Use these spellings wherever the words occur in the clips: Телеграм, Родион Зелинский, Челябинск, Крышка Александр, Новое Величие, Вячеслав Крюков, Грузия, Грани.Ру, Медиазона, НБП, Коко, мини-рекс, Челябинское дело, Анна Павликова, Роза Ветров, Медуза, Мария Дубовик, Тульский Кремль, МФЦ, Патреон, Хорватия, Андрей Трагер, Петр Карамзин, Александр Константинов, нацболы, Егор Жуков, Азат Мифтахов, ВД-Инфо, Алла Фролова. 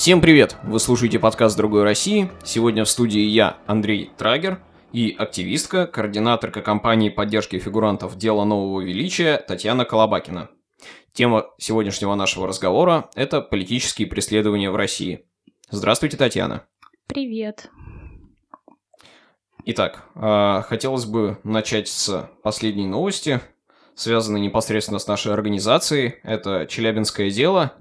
Всем привет! Вы слушаете подкаст «Другой России». Сегодня в студии я, Андрей Трагер, и активистка, координаторка кампании поддержки фигурантов дела Нового Величия Татьяна Колобакина. Тема сегодняшнего нашего разговора – это политические преследования в России. Здравствуйте, Татьяна. Привет. Итак, хотелось бы начать с последней новости, связанной непосредственно с нашей организацией. Это «Челябинское дело».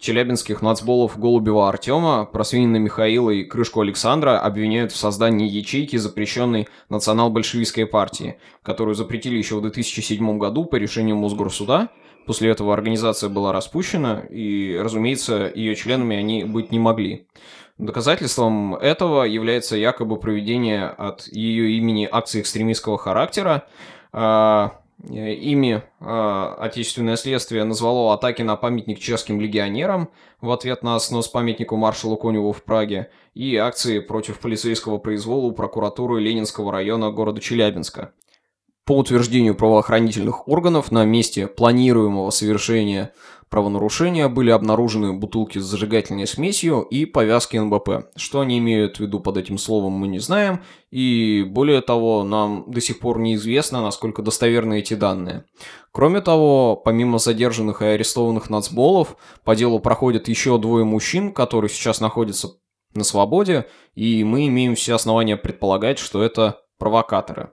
Челябинских нацболов Голубева Артема, Просвинина Михаила и Крышку Александра обвиняют в создании ячейки, запрещенной национал-большевистской партии, которую запретили еще в 2007 году по решению Мосгорсуда. После этого организация была распущена, и, разумеется, ее членами они быть не могли. Доказательством этого является якобы проведение от ее имени акций экстремистского характера. Ими отечественное следствие назвало атаки на памятник чешским легионерам в ответ на снос памятнику маршалу Коневу в Праге и акции против полицейского произвола у прокуратуры Ленинского района города Челябинска. По утверждению правоохранительных органов, на месте планируемого совершения правонарушения были обнаружены бутылки с зажигательной смесью и повязки НБП. Что они имеют в виду под этим словом, мы не знаем, и более того, нам до сих пор неизвестно, насколько достоверны эти данные. Кроме того, помимо задержанных и арестованных нацболов, по делу проходят еще двое мужчин, которые сейчас находятся на свободе, и мы имеем все основания предполагать, что это провокаторы.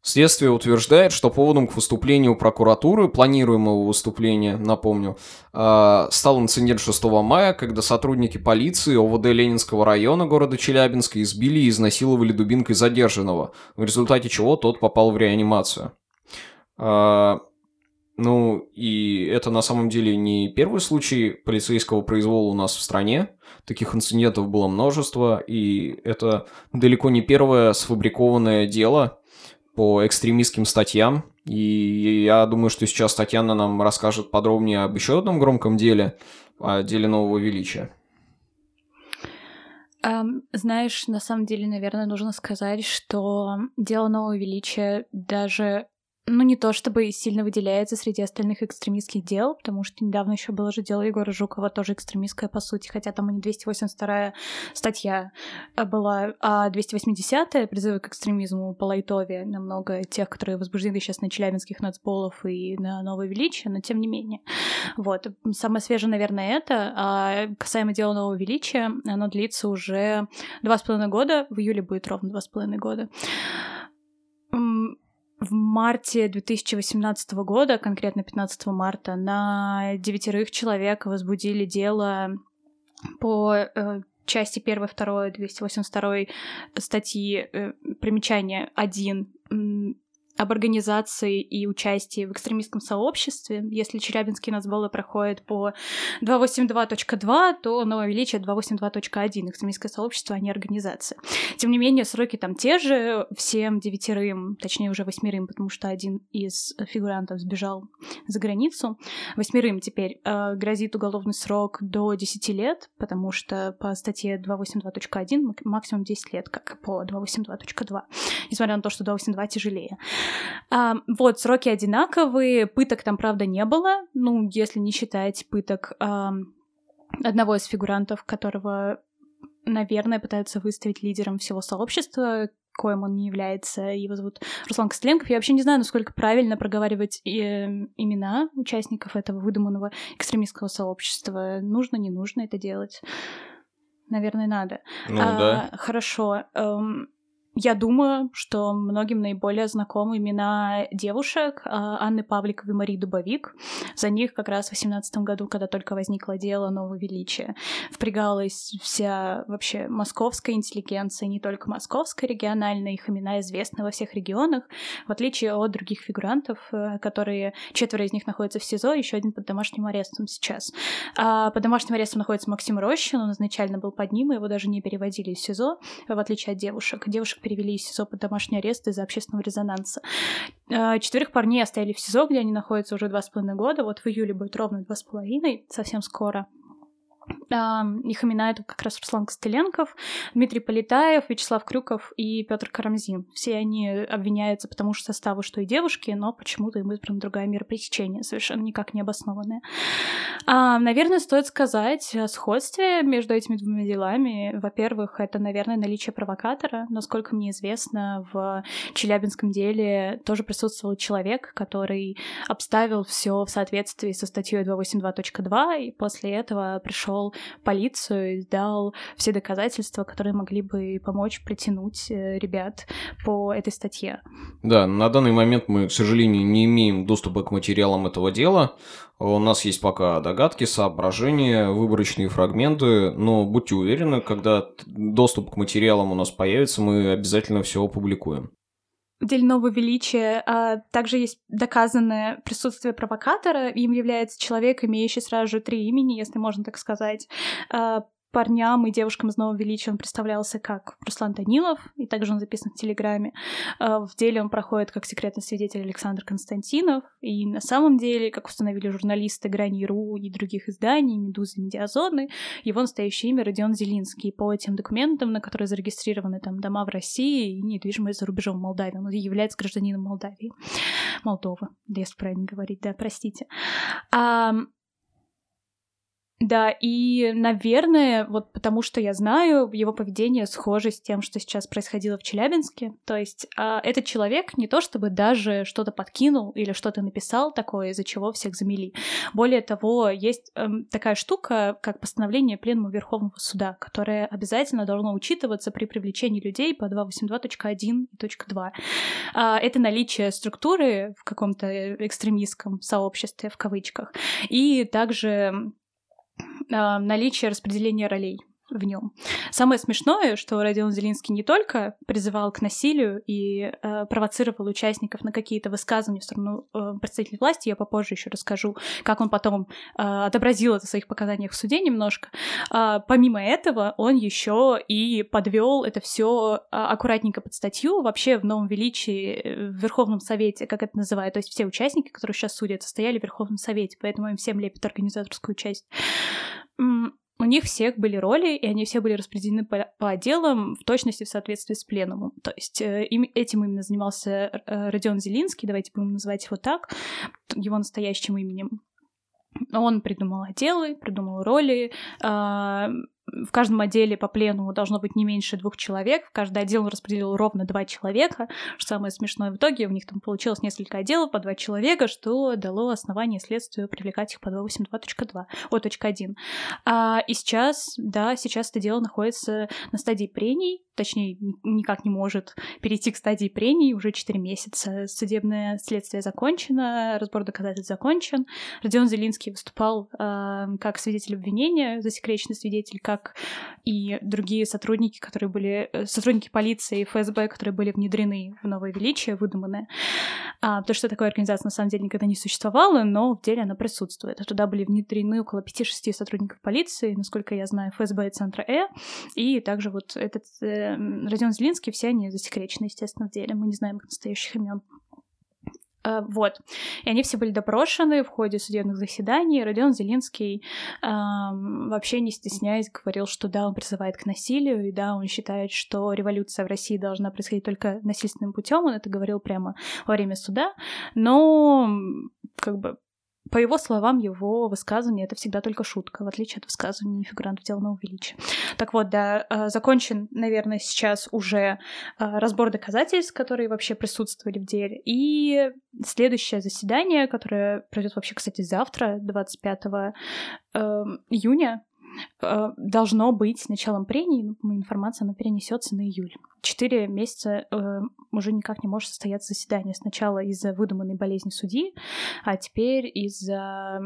Следствие утверждает, что поводом к выступлению прокуратуры, планируемого выступления, напомню, стал инцидент 6 мая, когда сотрудники полиции ОВД Ленинского района города Челябинска избили и изнасиловали дубинкой задержанного, в результате чего тот попал в реанимацию. И это на самом деле не первый случай полицейского произвола у нас в стране. Таких инцидентов было множество, и это далеко не первое сфабрикованное дело по экстремистским статьям, и я думаю, что сейчас Татьяна нам расскажет подробнее об еще одном громком деле, о деле Нового Величия. Знаешь, на самом деле, наверное, нужно сказать, что дело Нового Величия даже, не то чтобы сильно выделяется среди остальных экстремистских дел, потому что недавно еще было же дело Егора Жукова, тоже экстремистское по сути, хотя там и не 282-я статья была, а 280-я, призывы к экстремизму по Лайтове, намного тех, которые возбуждены сейчас на челябинских нацболов и на Новое Величие, но тем не менее. Вот. Самое свежее, наверное, это. А касаемо дела Нового Величия, оно длится уже 2,5 года, в июле будет ровно 2,5 года. В марте 2018 года, конкретно 15 марта, на 9 человек возбудили дело по части 1, 2, 282 статьи, примечание 1, об организации и участии в экстремистском сообществе. Если челябинские нацболы проходят по 282.2, то Новое Величие 282.1. Экстремистское сообщество, а не организация. Тем не менее, сроки там те же. Всем 9, точнее уже 8, потому что один из фигурантов сбежал за границу. 8 теперь грозит уголовный срок до 10 лет, потому что по статье 282.1 максимум 10 лет, как по 282.2. Несмотря на то, что 282 тяжелее. Вот, сроки одинаковые, пыток там, правда, не было, если не считать пыток одного из фигурантов, которого, наверное, пытаются выставить лидером всего сообщества, коим он не является, его зовут Руслан Костеленков. Я вообще не знаю, насколько правильно проговаривать имена участников этого выдуманного экстремистского сообщества, нужно, не нужно это делать, наверное, надо. Да. Хорошо. Я думаю, что многим наиболее знакомы имена девушек Анны Павликовой и Марии Дубовик. За них как раз в 2018 году, когда только возникло дело Нового Величия, впрягалась вся вообще московская интеллигенция, не только московская, региональная, их имена известны во всех регионах, в отличие от других фигурантов, которые 4 из них находятся в СИЗО, еще один под домашним арестом сейчас. Под домашним арестом находится Максим Рощин, он изначально был под ним, и его даже не переводили из СИЗО, в отличие от девушек. Девушек перевели из СИЗО под домашний арест из-за общественного резонанса. 4 парней оставили в СИЗО, где они находятся уже 2,5 года. Вот в июле будет ровно 2,5, совсем скоро. Их имена — это как раз Руслан Костеленков, Дмитрий Политаев, Вячеслав Крюков и Петр Карамзин. Все они обвиняются по тому же составу, что и девушки, но почему-то им избрана другая мера пресечения, совершенно никак не обоснованная. Наверное, стоит сказать о сходстве между этими двумя делами. Во-первых, это, наверное, наличие провокатора. Насколько мне известно, в Челябинском деле тоже присутствовал человек, который обставил все в соответствии со статьей 282.2, и после этого пришел в полицию и дал все доказательства, которые могли бы помочь притянуть ребят по этой статье. Да, на данный момент мы, к сожалению, не имеем доступа к материалам этого дела. У нас есть пока догадки, соображения, выборочные фрагменты, но будьте уверены, когда доступ к материалам у нас появится, мы обязательно все опубликуем. В деле «Новое величие» также есть доказанное присутствие провокатора. Им является человек, имеющий сразу же три имени, если можно так сказать. Парням и девушкам из «Нового величия» он представлялся как Руслан Данилов, и также он записан в Телеграме. В деле он проходит как секретный свидетель Александр Константинов, и на самом деле, как установили журналисты Грани.Ру и других изданий, Медузы, Медиазоны, его настоящее имя — Родион Зелинский. По этим документам, на которые зарегистрированы там дома в России и недвижимость за рубежом Молдавии, он является гражданином Молдавии. Молдовы, если правильно говорить, да, простите. Да, и, наверное, вот потому что я знаю, его поведение схоже с тем, что сейчас происходило в Челябинске. То есть этот человек не то чтобы даже что-то подкинул или что-то написал такое, из-за чего всех замели. Более того, есть такая штука, как постановление Пленума Верховного Суда, которое обязательно должно учитываться при привлечении людей по 282.1 и .2. Это наличие структуры в каком-то экстремистском сообществе, в кавычках, и также наличие распределения ролей в нем. Самое смешное, что Родион Зелинский не только призывал к насилию и провоцировал участников на какие-то высказывания в сторону представителей власти, я попозже еще расскажу, как он потом отобразил это в своих показаниях в суде немножко. Помимо этого, он еще и подвел это все аккуратненько под статью. Вообще в «Новом величии», в Верховном Совете, как это называют, то есть все участники, которые сейчас судят, состояли в Верховном Совете, поэтому им всем лепят организаторскую часть. У них всех были роли, и они все были распределены по отделам в точности в соответствии с пленумом. То есть этим именно занимался Родион Зелинский, давайте будем называть его так, его настоящим именем. Он придумал отделы, придумал роли. В каждом отделе по пленуму должно быть не меньше 2 человек. В каждый отдел он распределил ровно 2 человека. Что самое смешное, в итоге у них там получилось несколько отделов по 2 человека, что дало основание следствию привлекать их по 282.2, .1. И сейчас, да, сейчас это дело находится на стадии прений, точнее, никак не может перейти к стадии прений, уже 4 месяца. Судебное следствие закончено, разбор доказательств закончен. Родион Зелинский выступал как свидетель обвинения, засекреченный свидетель, как и другие сотрудники, которые были... сотрудники полиции и ФСБ, которые были внедрены в «Новое величие», выдуманное. Потому что такой организации на самом деле никогда не существовало, но в деле она присутствует. Туда были внедрены около 5-6 сотрудников полиции, насколько я знаю, ФСБ и Центра Э. И также вот этот Родион Зелинский, все они засекречены, естественно, в деле. Мы не знаем их настоящих имен. Вот. И они все были допрошены в ходе судебных заседаний. Родион Зелинский вообще не стесняясь говорил, что да, он призывает к насилию, и да, он считает, что революция в России должна происходить только насильственным путем. Он это говорил прямо во время суда. Но, как бы, по его словам, его высказывание — это всегда только шутка, в отличие от высказывания фигурантов дела «Нового величия». Так вот, да, закончен, наверное, сейчас уже разбор доказательств, которые вообще присутствовали в деле. И следующее заседание, которое пройдет вообще, кстати, завтра, 25 июня, должно быть с началом прений, но информация, она перенесется на июль. 4 месяца уже никак не может состояться заседание. Сначала из-за выдуманной болезни судьи, а теперь из-за...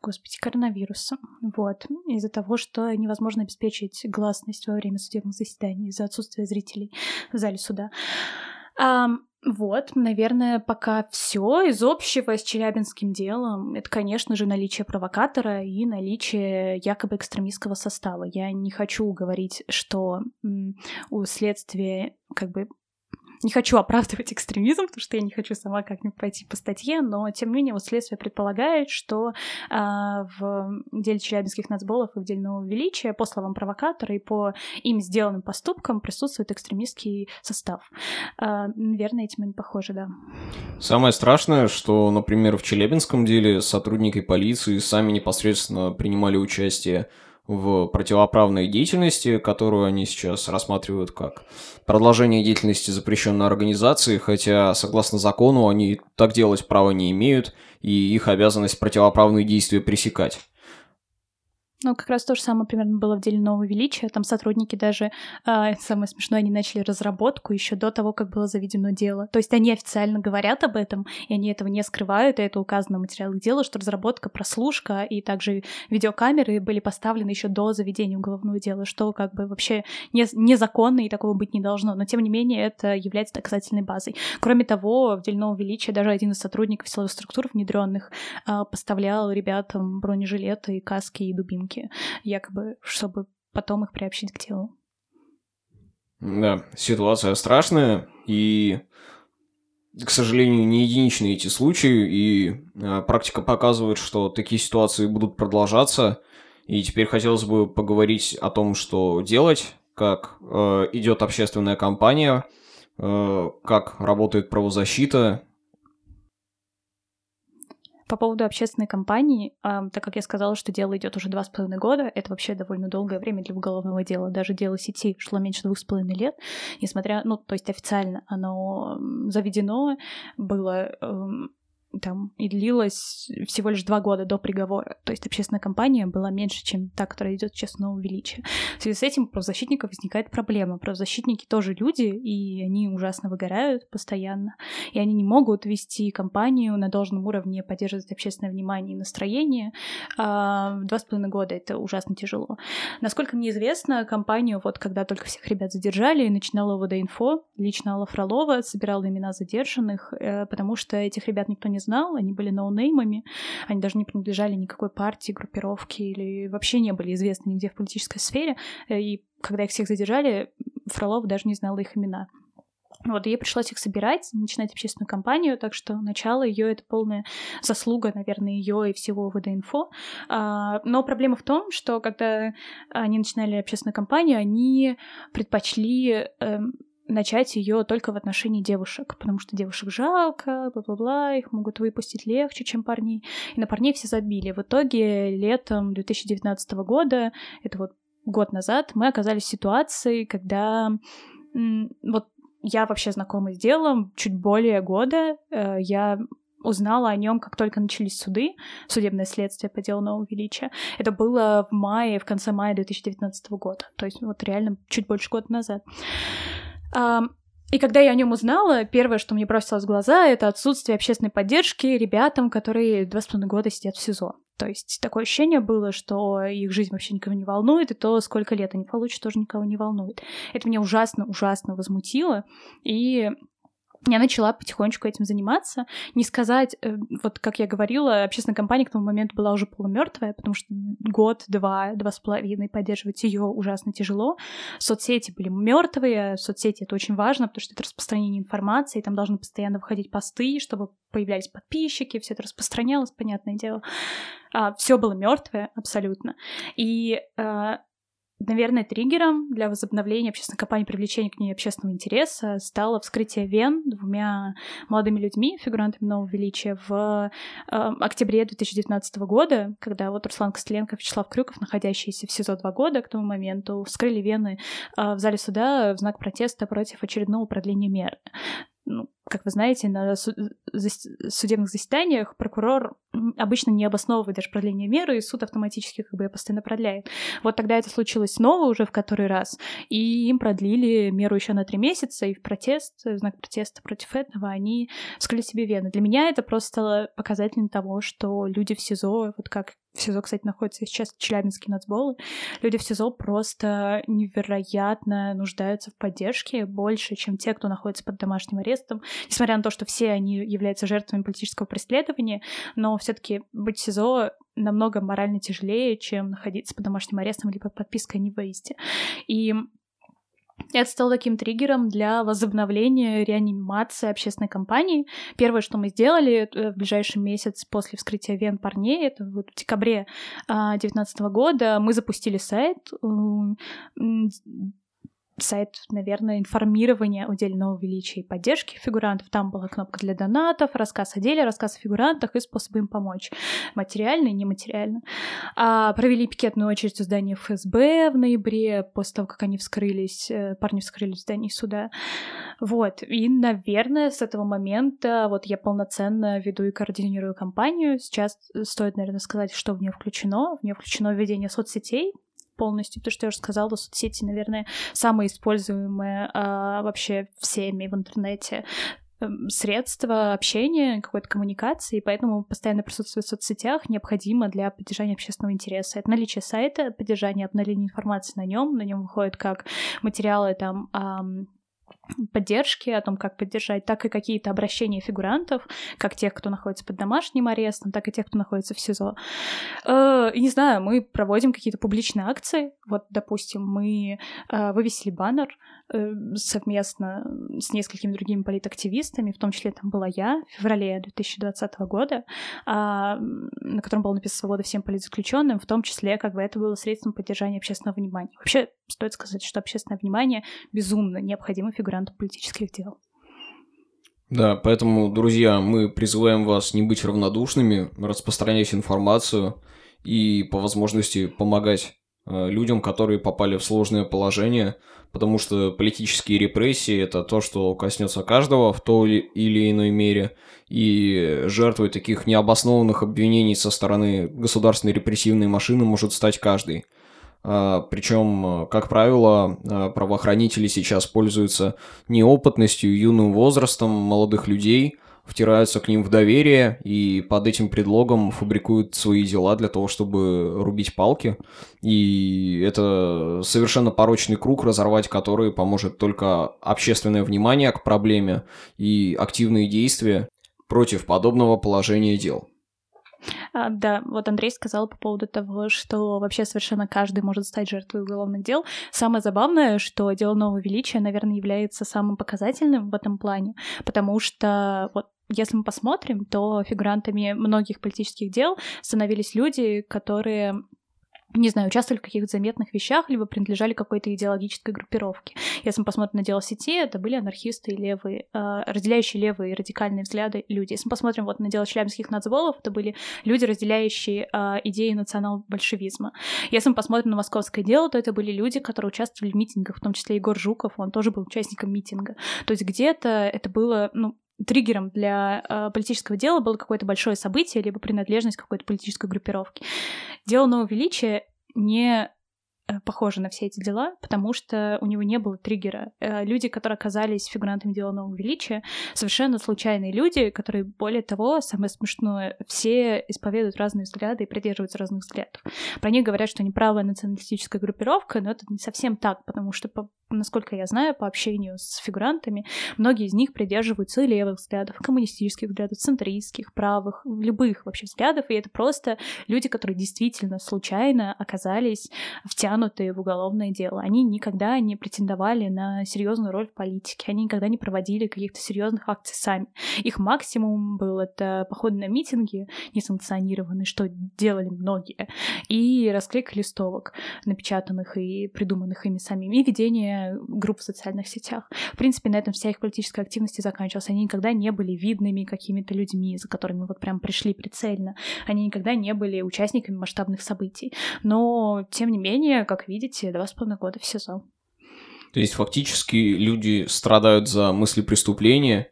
Господи, коронавируса. Вот. Из-за того, что невозможно обеспечить гласность во время судебных заседаний из-за отсутствия зрителей в зале суда. Вот, наверное, пока все из общего с Челябинским делом. Это, конечно же, наличие провокатора и наличие якобы экстремистского состава. Я не хочу говорить, что у следствия как бы Не хочу оправдывать экстремизм, потому что я не хочу сама как-нибудь пойти по статье, но, тем не менее, вот следствие предполагает, что в деле челябинских нацболов и в деле Нового Величия по словам провокатора и по им сделанным поступкам присутствует экстремистский состав. Наверное, этим они похожи, да. Самое страшное, что, например, в Челябинском деле сотрудники полиции сами непосредственно принимали участие в противоправной деятельности, которую они сейчас рассматривают как продолжение деятельности запрещенной организации, хотя, согласно закону, они так делать права не имеют, и их обязанность противоправные действия пресекать. Ну, как раз то же самое примерно было в деле Нового Величия. Там сотрудники даже, самое смешное, они начали разработку еще до того, как было заведено дело. То есть они официально говорят об этом, и они этого не скрывают, и это указано в материалах дела, что разработка, прослушка и также видеокамеры были поставлены еще до заведения уголовного дела, что как бы вообще незаконно и такого быть не должно. Но, тем не менее, это является доказательной базой. Кроме того, в деле Нового Величия даже один из сотрудников силовых структур внедренных поставлял ребятам бронежилеты, каски и дубинки, якобы, чтобы потом их приобщить к делу. Да, ситуация страшная, и, к сожалению, не единичны эти случаи, и практика показывает, что такие ситуации будут продолжаться, и теперь хотелось бы поговорить о том, что делать, как идет общественная кампания, как работает правозащита. По поводу общественной кампании, так как я сказала, что дело идет уже 2,5 года, это вообще довольно долгое время для уголовного дела. Даже дело сети шло меньше 2,5 лет, несмотря, ну, то есть официально оно заведено было там и длилось всего лишь 2 года до приговора. То есть общественная кампания была меньше, чем та, которая идет сейчас Нового Величия. В связи с этим у правозащитников возникает проблема. Правозащитники тоже люди, и они ужасно выгорают постоянно. И они не могут вести кампанию на должном уровне, поддерживать общественное внимание и настроение. 2,5 года — это ужасно тяжело. Насколько мне известно, кампанию, вот когда только всех ребят задержали, начинала ВД-Инфо, лично Алла Фролова собирала имена задержанных, потому что этих ребят никто не знал, они были ноунеймами, они даже не принадлежали никакой партии, группировке или вообще не были известны нигде в политической сфере, и когда их всех задержали, Фролова даже не знала их имена. Вот, и ей пришлось их собирать, начинать общественную кампанию, так что начало ее это полная заслуга, наверное, ее и всего ВД-Инфо. Но проблема в том, что когда они начинали общественную кампанию, они предпочли начать ее только в отношении девушек, потому что девушек жалко, бла-бла-бла, их могут выпустить легче, чем парней. И на парней все забили. В итоге летом 2019 года, это вот год назад, мы оказались в ситуации, когда вот я вообще знакома с делом чуть более года, я узнала о нем, как только начались суды, судебное следствие по делу Нового Величия. Это было в мае, в конце мая 2019 года, то есть вот реально чуть больше года назад. И когда я о нем узнала, первое, что мне бросилось в глаза, это отсутствие общественной поддержки ребятам, которые 2,5 года сидят в СИЗО. То есть такое ощущение было, что их жизнь вообще никого не волнует, и то, сколько лет они получат, тоже никого не волнует. Это меня ужасно-ужасно возмутило, и я начала потихонечку этим заниматься. Не сказать, вот как я говорила, общественная кампания к тому моменту была уже полумертвая, потому что год-два, 2,5 поддерживать ее ужасно тяжело. Соцсети были мертвые, соцсети — это очень важно, потому что это распространение информации, там должны постоянно выходить посты, чтобы появлялись подписчики, все это распространялось, понятное дело. Все было мертвое абсолютно. И наверное, триггером для возобновления общественной кампании, привлечения к ней общественного интереса стало вскрытие вен 2 молодыми людьми, фигурантами Нового Величия, в октябре 2019 года, когда вот Руслан Костеленков и Вячеслав Крюков, находящиеся в СИЗО 2 года к тому моменту, вскрыли вены в зале суда в знак протеста против очередного продления меры. Ну, как вы знаете, на судебных заседаниях прокурор обычно не обосновывает даже продление меры, и суд автоматически как бы ее постоянно продляет. Вот тогда это случилось снова уже в который раз, и им продлили меру еще на 3 месяца, и в знак протеста против этого они вскрыли себе вены. Для меня это просто стало показателем того, что люди в СИЗО, вот как в СИЗО, кстати, находятся сейчас челябинские нацболы, люди в СИЗО просто невероятно нуждаются в поддержке больше, чем те, кто находится под домашним арестом. Несмотря на то, что все они являются жертвами политического преследования, но все-таки быть в СИЗО намного морально тяжелее, чем находиться под домашним арестом либо подпиской о невыезде. И Это стало таким триггером для возобновления, реанимации общественной кампании. Первое, что мы сделали в ближайший месяц после вскрытия вен парней, это вот в декабре 2019 года, мы запустили сайт, наверное, информирования о деле Нового Величия и поддержки фигурантов. Там была кнопка для донатов, рассказ о деле, рассказ о фигурантах и способы им помочь. Материально и нематериально. Провели пикетную очередь в здании ФСБ в ноябре, после того, как они вскрылись, парни вскрылись в здании суда. Вот. И, наверное, с этого момента вот я полноценно веду и координирую кампанию. Сейчас стоит, наверное, сказать, что в нее включено. В нее включено введение соцсетей, полностью, то, что я уже сказала, соцсети, наверное, самые используемые вообще всеми в интернете средства общения, какой-то коммуникации, поэтому постоянно присутствие в соцсетях необходимо для поддержания общественного интереса. Это наличие сайта, поддержание, обновление информации на нем выходят как материалы там поддержки, о том, как поддержать, так и какие-то обращения фигурантов, как тех, кто находится под домашним арестом, так и тех, кто находится в СИЗО. И не знаю, мы проводим какие-то публичные акции. Вот, допустим, мы вывесили баннер совместно с несколькими другими политактивистами, в том числе там была я в феврале 2020 года, на котором было написано «Свобода всем политзаключенным», в том числе как бы это было средством поддержания общественного внимания. Вообще, стоит сказать, что общественное внимание безумно необходимо фигурантам политических дел. Да, поэтому, друзья, мы призываем вас не быть равнодушными, распространять информацию и по возможности помогать людям, которые попали в сложное положение, потому что политические репрессии – это то, что коснется каждого в той или иной мере, и жертвой таких необоснованных обвинений со стороны государственной репрессивной машины может стать каждый. Причем, как правило, правоохранители сейчас пользуются неопытностью, юным возрастом молодых людей, втираются к ним в доверие и под этим предлогом фабрикуют свои дела для того, чтобы рубить палки. И это совершенно порочный круг, разорвать который поможет только общественное внимание к проблеме и активные действия против подобного положения дел. Да, вот Андрей сказал по поводу того, что вообще совершенно каждый может стать жертвой уголовных дел. Самое забавное, что дело Нового Величия, наверное, является самым показательным в этом плане, потому что вот если мы посмотрим, то фигурантами многих политических дел становились люди, которые, не знаю, участвовали в каких-то заметных вещах, либо принадлежали какой-то идеологической группировке. Если мы посмотрим на дело сети, это были анархисты и левые, разделяющие левые и радикальные взгляды люди. Если мы посмотрим вот на дело челябинских нацболов, это были люди, разделяющие идеи национал-большевизма. Если мы посмотрим на московское дело, то это были люди, которые участвовали в митингах, в том числе Егор Жуков, он тоже был участником митинга. То есть где-то это было, триггером для политического дела было какое-то большое событие либо принадлежность к какой-то политической группировке. Дело Нового Величия не похоже на все эти дела, потому что у него не было триггера. Люди, которые оказались фигурантами дела Нового Величия, совершенно случайные люди, которые, более того, самое смешное, все исповедуют разные взгляды и придерживаются разных взглядов. Про них говорят, что они правая националистическая группировка, но это не совсем так, потому что, насколько я знаю, по общению с фигурантами, многие из них придерживаются левых взглядов, коммунистических взглядов, центристских, правых, любых вообще взглядов, и это просто люди, которые действительно случайно оказались втянуты в уголовное дело. Они никогда не претендовали на серьезную роль в политике, они никогда не проводили каких-то серьезных акций сами. Их максимум был это походы на митинги несанкционированные, что делали многие, и расклейка листовок, напечатанных и придуманных ими самими, и ведение групп в социальных сетях. В принципе, на этом вся их политическая активность и заканчивалась. Они никогда не были видными какими-то людьми, за которыми вот прям пришли прицельно. Они никогда не были участниками масштабных событий. Но, тем не менее, как видите, 2,5 года в СИЗО. То есть фактически люди страдают за мысли преступления,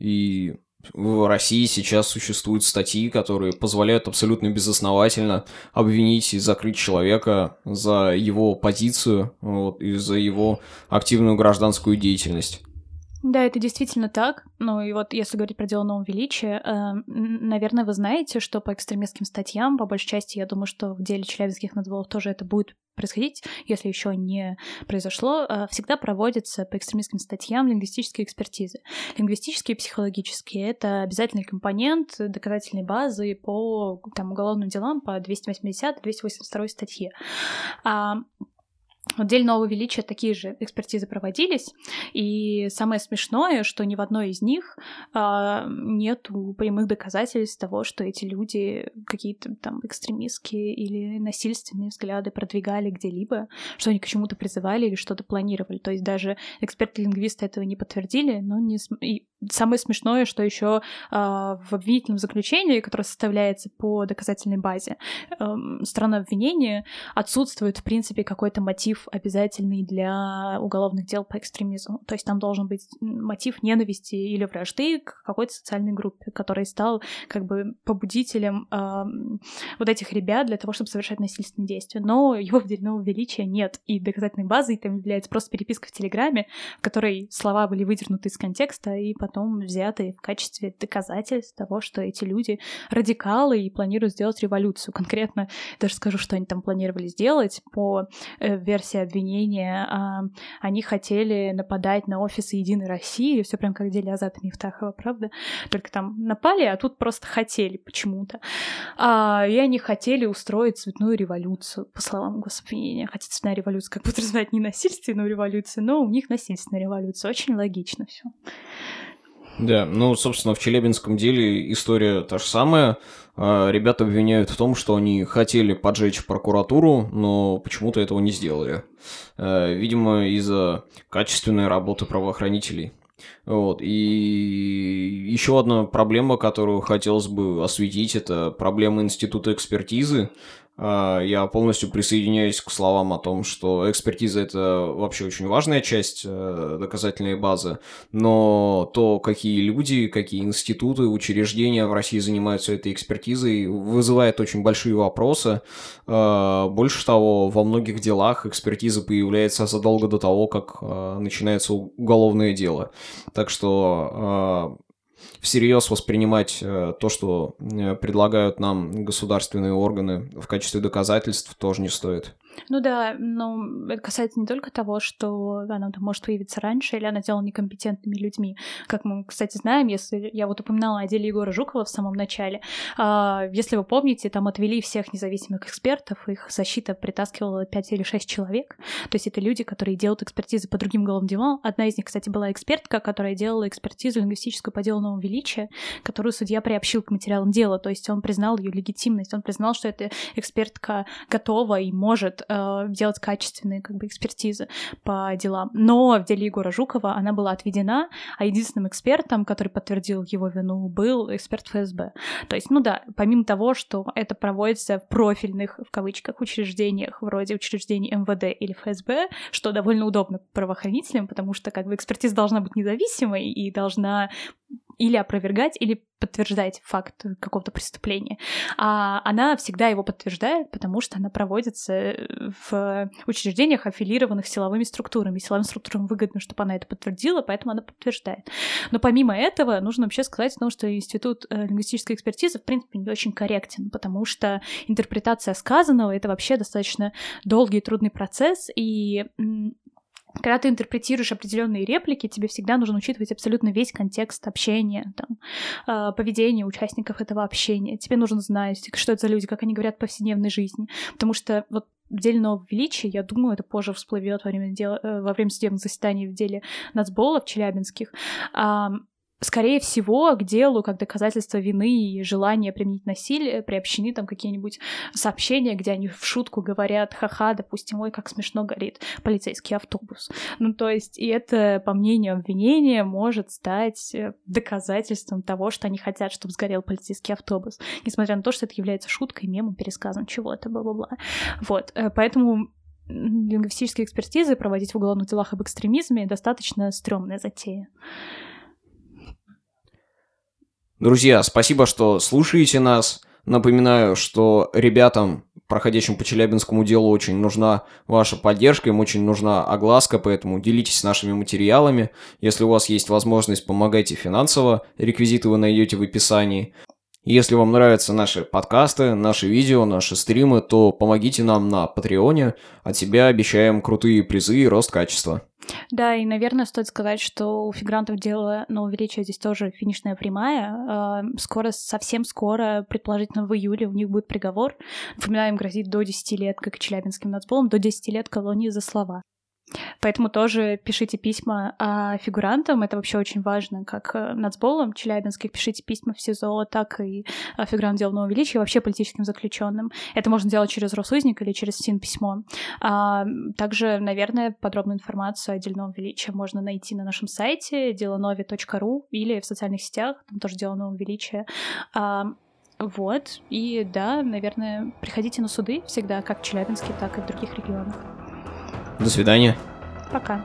и в России сейчас существуют статьи, которые позволяют абсолютно безосновательно обвинить и закрыть человека за его позицию, и за его активную гражданскую деятельность. Да, это действительно так. И вот если говорить про дело Нового Величия, наверное, вы знаете, что по экстремистским статьям, по большей части, я думаю, что в деле челябинских нацболов тоже это будет происходить, если еще не произошло, всегда проводятся по экстремистским статьям лингвистические экспертизы. Лингвистические и психологические — это обязательный компонент доказательной базы по уголовным делам по 280 и 282 статье. В деле Нового Величия такие же экспертизы проводились, и самое смешное, что ни в одной из них нет прямых доказательств того, что эти люди какие-то там экстремистские или насильственные взгляды продвигали где-либо, что они к чему-то призывали или что-то планировали. То есть даже эксперты-лингвисты этого не подтвердили, но и самое смешное, что еще в обвинительном заключении, которое составляется по доказательной базе стороны обвинения, отсутствует в принципе какой-то мотив обязательный для уголовных дел по экстремизму. То есть там должен быть мотив ненависти или вражды к какой-то социальной группе, который стал как бы побудителем вот этих ребят для того, чтобы совершать насильственные действия. Но его в деле Нового Величия нет. И доказательной базой там является просто переписка в Телеграме, в которой слова были выдернуты из контекста и потом взяты в качестве доказательств того, что эти люди радикалы и планируют сделать революцию. Конкретно даже скажу, что они там планировали сделать. По версии обвинения, они хотели нападать на офисы «Единой России», все прям как в деле Азата Мифтахова, правда? Только там напали, а тут просто хотели почему-то. И они хотели устроить цветную революцию, по словам гособвинения. Хотя цветная революция как будто знать не насильственную революцию, но у них насильственная революция. Очень логично все. Да, ну, собственно, в Челябинском деле история та же самая. Ребята обвиняют в том, что они хотели поджечь прокуратуру, но почему-то этого не сделали. Видимо, из-за качественной работы правоохранителей. Вот. И еще одна проблема, которую хотелось бы осветить, это проблема института экспертизы. Я полностью присоединяюсь к словам о том, что экспертиза – это вообще очень важная часть доказательной базы, но то, какие люди, какие институты, учреждения в России занимаются этой экспертизой, вызывает очень большие вопросы. Больше того, во многих делах экспертиза появляется задолго до того, как начинается уголовное дело. Так что всерьез воспринимать то, что предлагают нам государственные органы в качестве доказательств, тоже не стоит. Ну да, но это касается не только того, что она может появиться раньше, или она делана некомпетентными людьми. Как мы, кстати, знаем, если я вот упоминала о деле Егора Жукова в самом начале, если вы помните, там отвели всех независимых экспертов, их защита притаскивала 5 или 6 человек. То есть это люди, которые делают экспертизы по другим уголовным делам. Одна из них, кстати, была экспертка, которая делала экспертизу лингвистическую по делу Нового Величия, которую судья приобщил к материалам дела. То есть он признал ее легитимность, он признал, что эта экспертка готова и может делать качественные как бы экспертизы по делам. Но в деле Егора Жукова она была отведена, а единственным экспертом, который подтвердил его вину, был эксперт ФСБ. То есть, ну да, помимо того, что это проводится в профильных, в кавычках, учреждениях, вроде учреждений МВД или ФСБ, что довольно удобно правоохранителям, потому что как бы экспертиза должна быть независимой и должна или опровергать, или подтверждать факт какого-то преступления. А она всегда его подтверждает, потому что она проводится в учреждениях, аффилированных силовыми структурами. Силовым структурам выгодно, чтобы она это подтвердила, поэтому она подтверждает. Но помимо этого, нужно вообще сказать, ну, что институт лингвистической экспертизы, в принципе, не очень корректен, потому что интерпретация сказанного — это вообще достаточно долгий и трудный процесс, и когда ты интерпретируешь определенные реплики, тебе всегда нужно учитывать абсолютно весь контекст общения, там, поведение участников этого общения. Тебе нужно знать, что это за люди, как они говорят в повседневной жизни. Потому что вот в деле Нового Величия, я думаю, это позже всплывет во время судебных заседаний в деле нацболов челябинских, скорее всего, к делу, как доказательство вины и желания применить насилие, приобщены там какие-нибудь сообщения, где они в шутку говорят: «Ха-ха, допустим, ой, как смешно горит полицейский автобус». Ну, то есть, и это, по мнению обвинения, может стать доказательством того, что они хотят, чтобы сгорел полицейский автобус, несмотря на то, что это является шуткой, мемом, пересказом чего-то, бла-бла-бла. Вот, поэтому лингвистические экспертизы проводить в уголовных делах об экстремизме — достаточно стрёмная затея. Друзья, спасибо, что слушаете нас. Напоминаю, что ребятам, проходящим по Челябинскому делу, очень нужна ваша поддержка, им очень нужна огласка, поэтому делитесь нашими материалами. Если у вас есть возможность, помогайте финансово, реквизиты вы найдете в описании. Если вам нравятся наши подкасты, наши видео, наши стримы, то помогите нам на Патреоне. От себя обещаем крутые призы и рост качества. Да, и, наверное, стоит сказать, что у фигурантов дела «Новое величие» здесь тоже финишная прямая. Скоро, совсем скоро, предположительно в июле, у них будет приговор. Напоминаем, грозит до 10 лет, как и челябинским нацболам, до 10 лет колонии за слова. Поэтому тоже пишите письма фигурантам, это вообще очень важно, как нацболам челябинских, пишите письма в СИЗО, так и фигурантам дела «Нового величия», вообще политическим заключенным. Это можно делать через Росузник или через СИН-письмо. Также, наверное, подробную информацию о деле «Нового величия» можно найти на нашем сайте деланове.ру или в социальных сетях, там тоже «Дело «Нового величия». Вот, и да, наверное, приходите на суды всегда, как в Челябинске, так и в других регионах. До свидания. Пока.